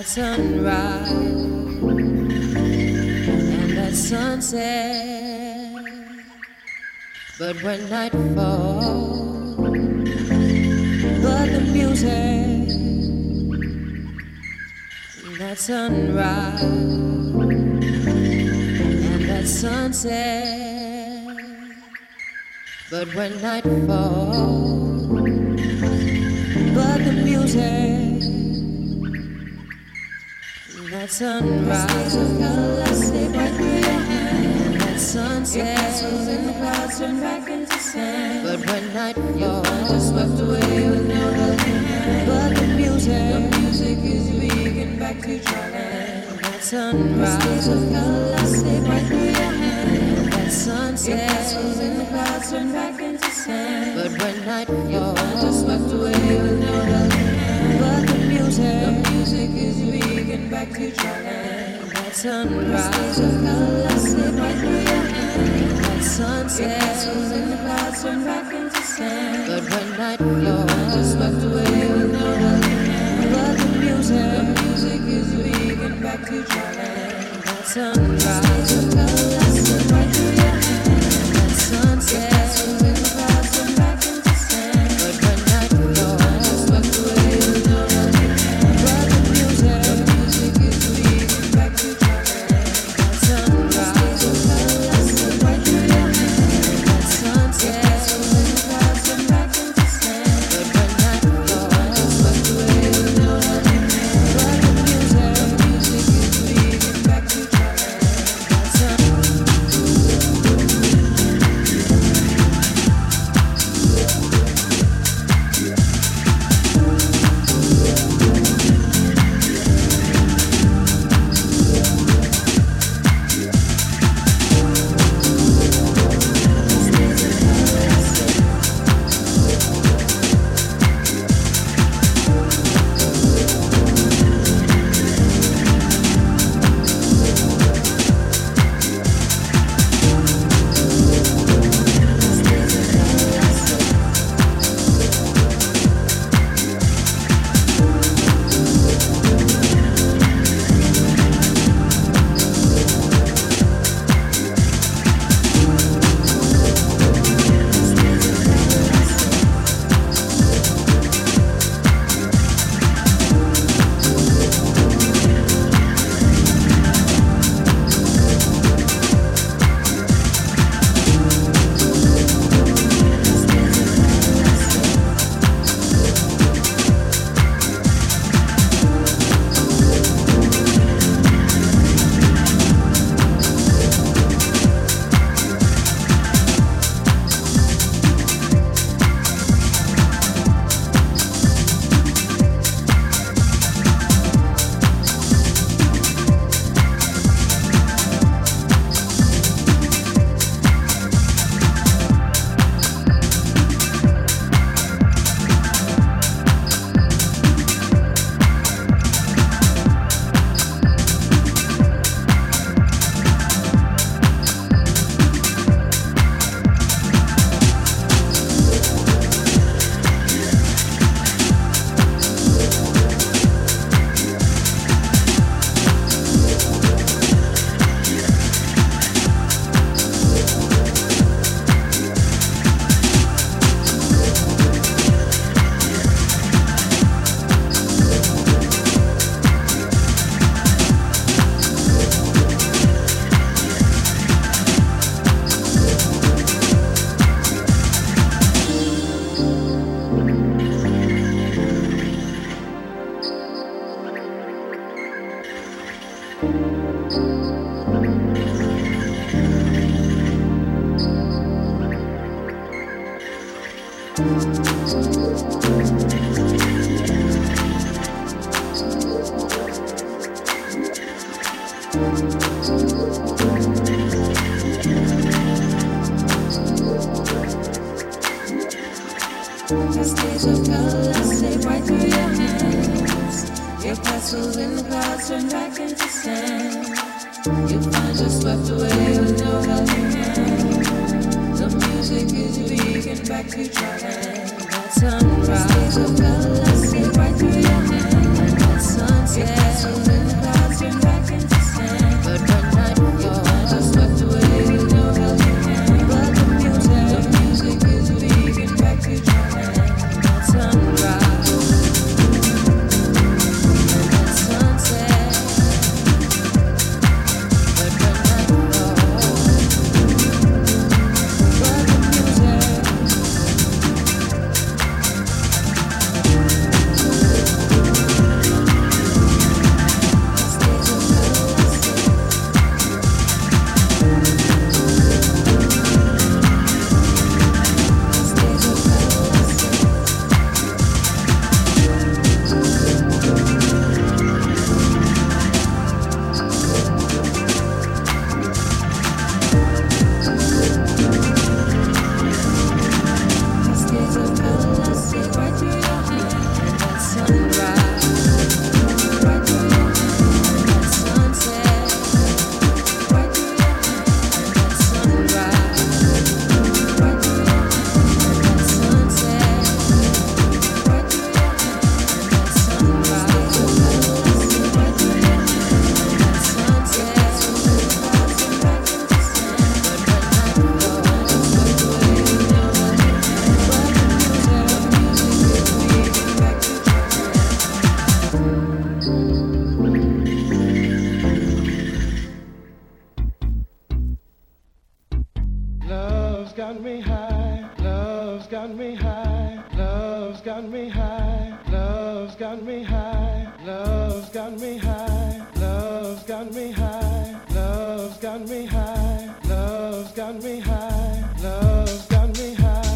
that sunrise and that sunset. But when night falls, but the music, that sunrise and that sunset. But when night falls, but the music, that sunrise of color stay bright through your hand, that sunset. Castles in the clouds turn back into sand. But when night falls, you're swept away with no helping hand. But the music is leading back to dry land. That sunrise. Castles of color stay bright through your hand, that sunset. Castles in the clouds turn back into sand. But when night falls, you're swept away with no helping hand. But the music is leading back to dry land. That sunrise. Castles of color stay bright through your hand, that sunset. Castles in the clouds turn back into sand. But when night falls, you're swept away with no helping hand. The music is leading back to dry land. That sunrise, castles of color stay bright through your hand. That sunset, castles in the clouds turn back into sand. But when night falls, you're swept away with no helping hand. But the music is leading back to dry land. That sunrise, castles of color stay bright through your hand. That sunset, castles in the clouds turn back into sand. But when night falls, you're swept away with no helping hand. That sunrise, castles of color stay bright through your hand. That sunset. Love's got me high, love's got me high, love's got me high, love's got me high, love's got me high, love's got me high, love's got me high, love's got me high.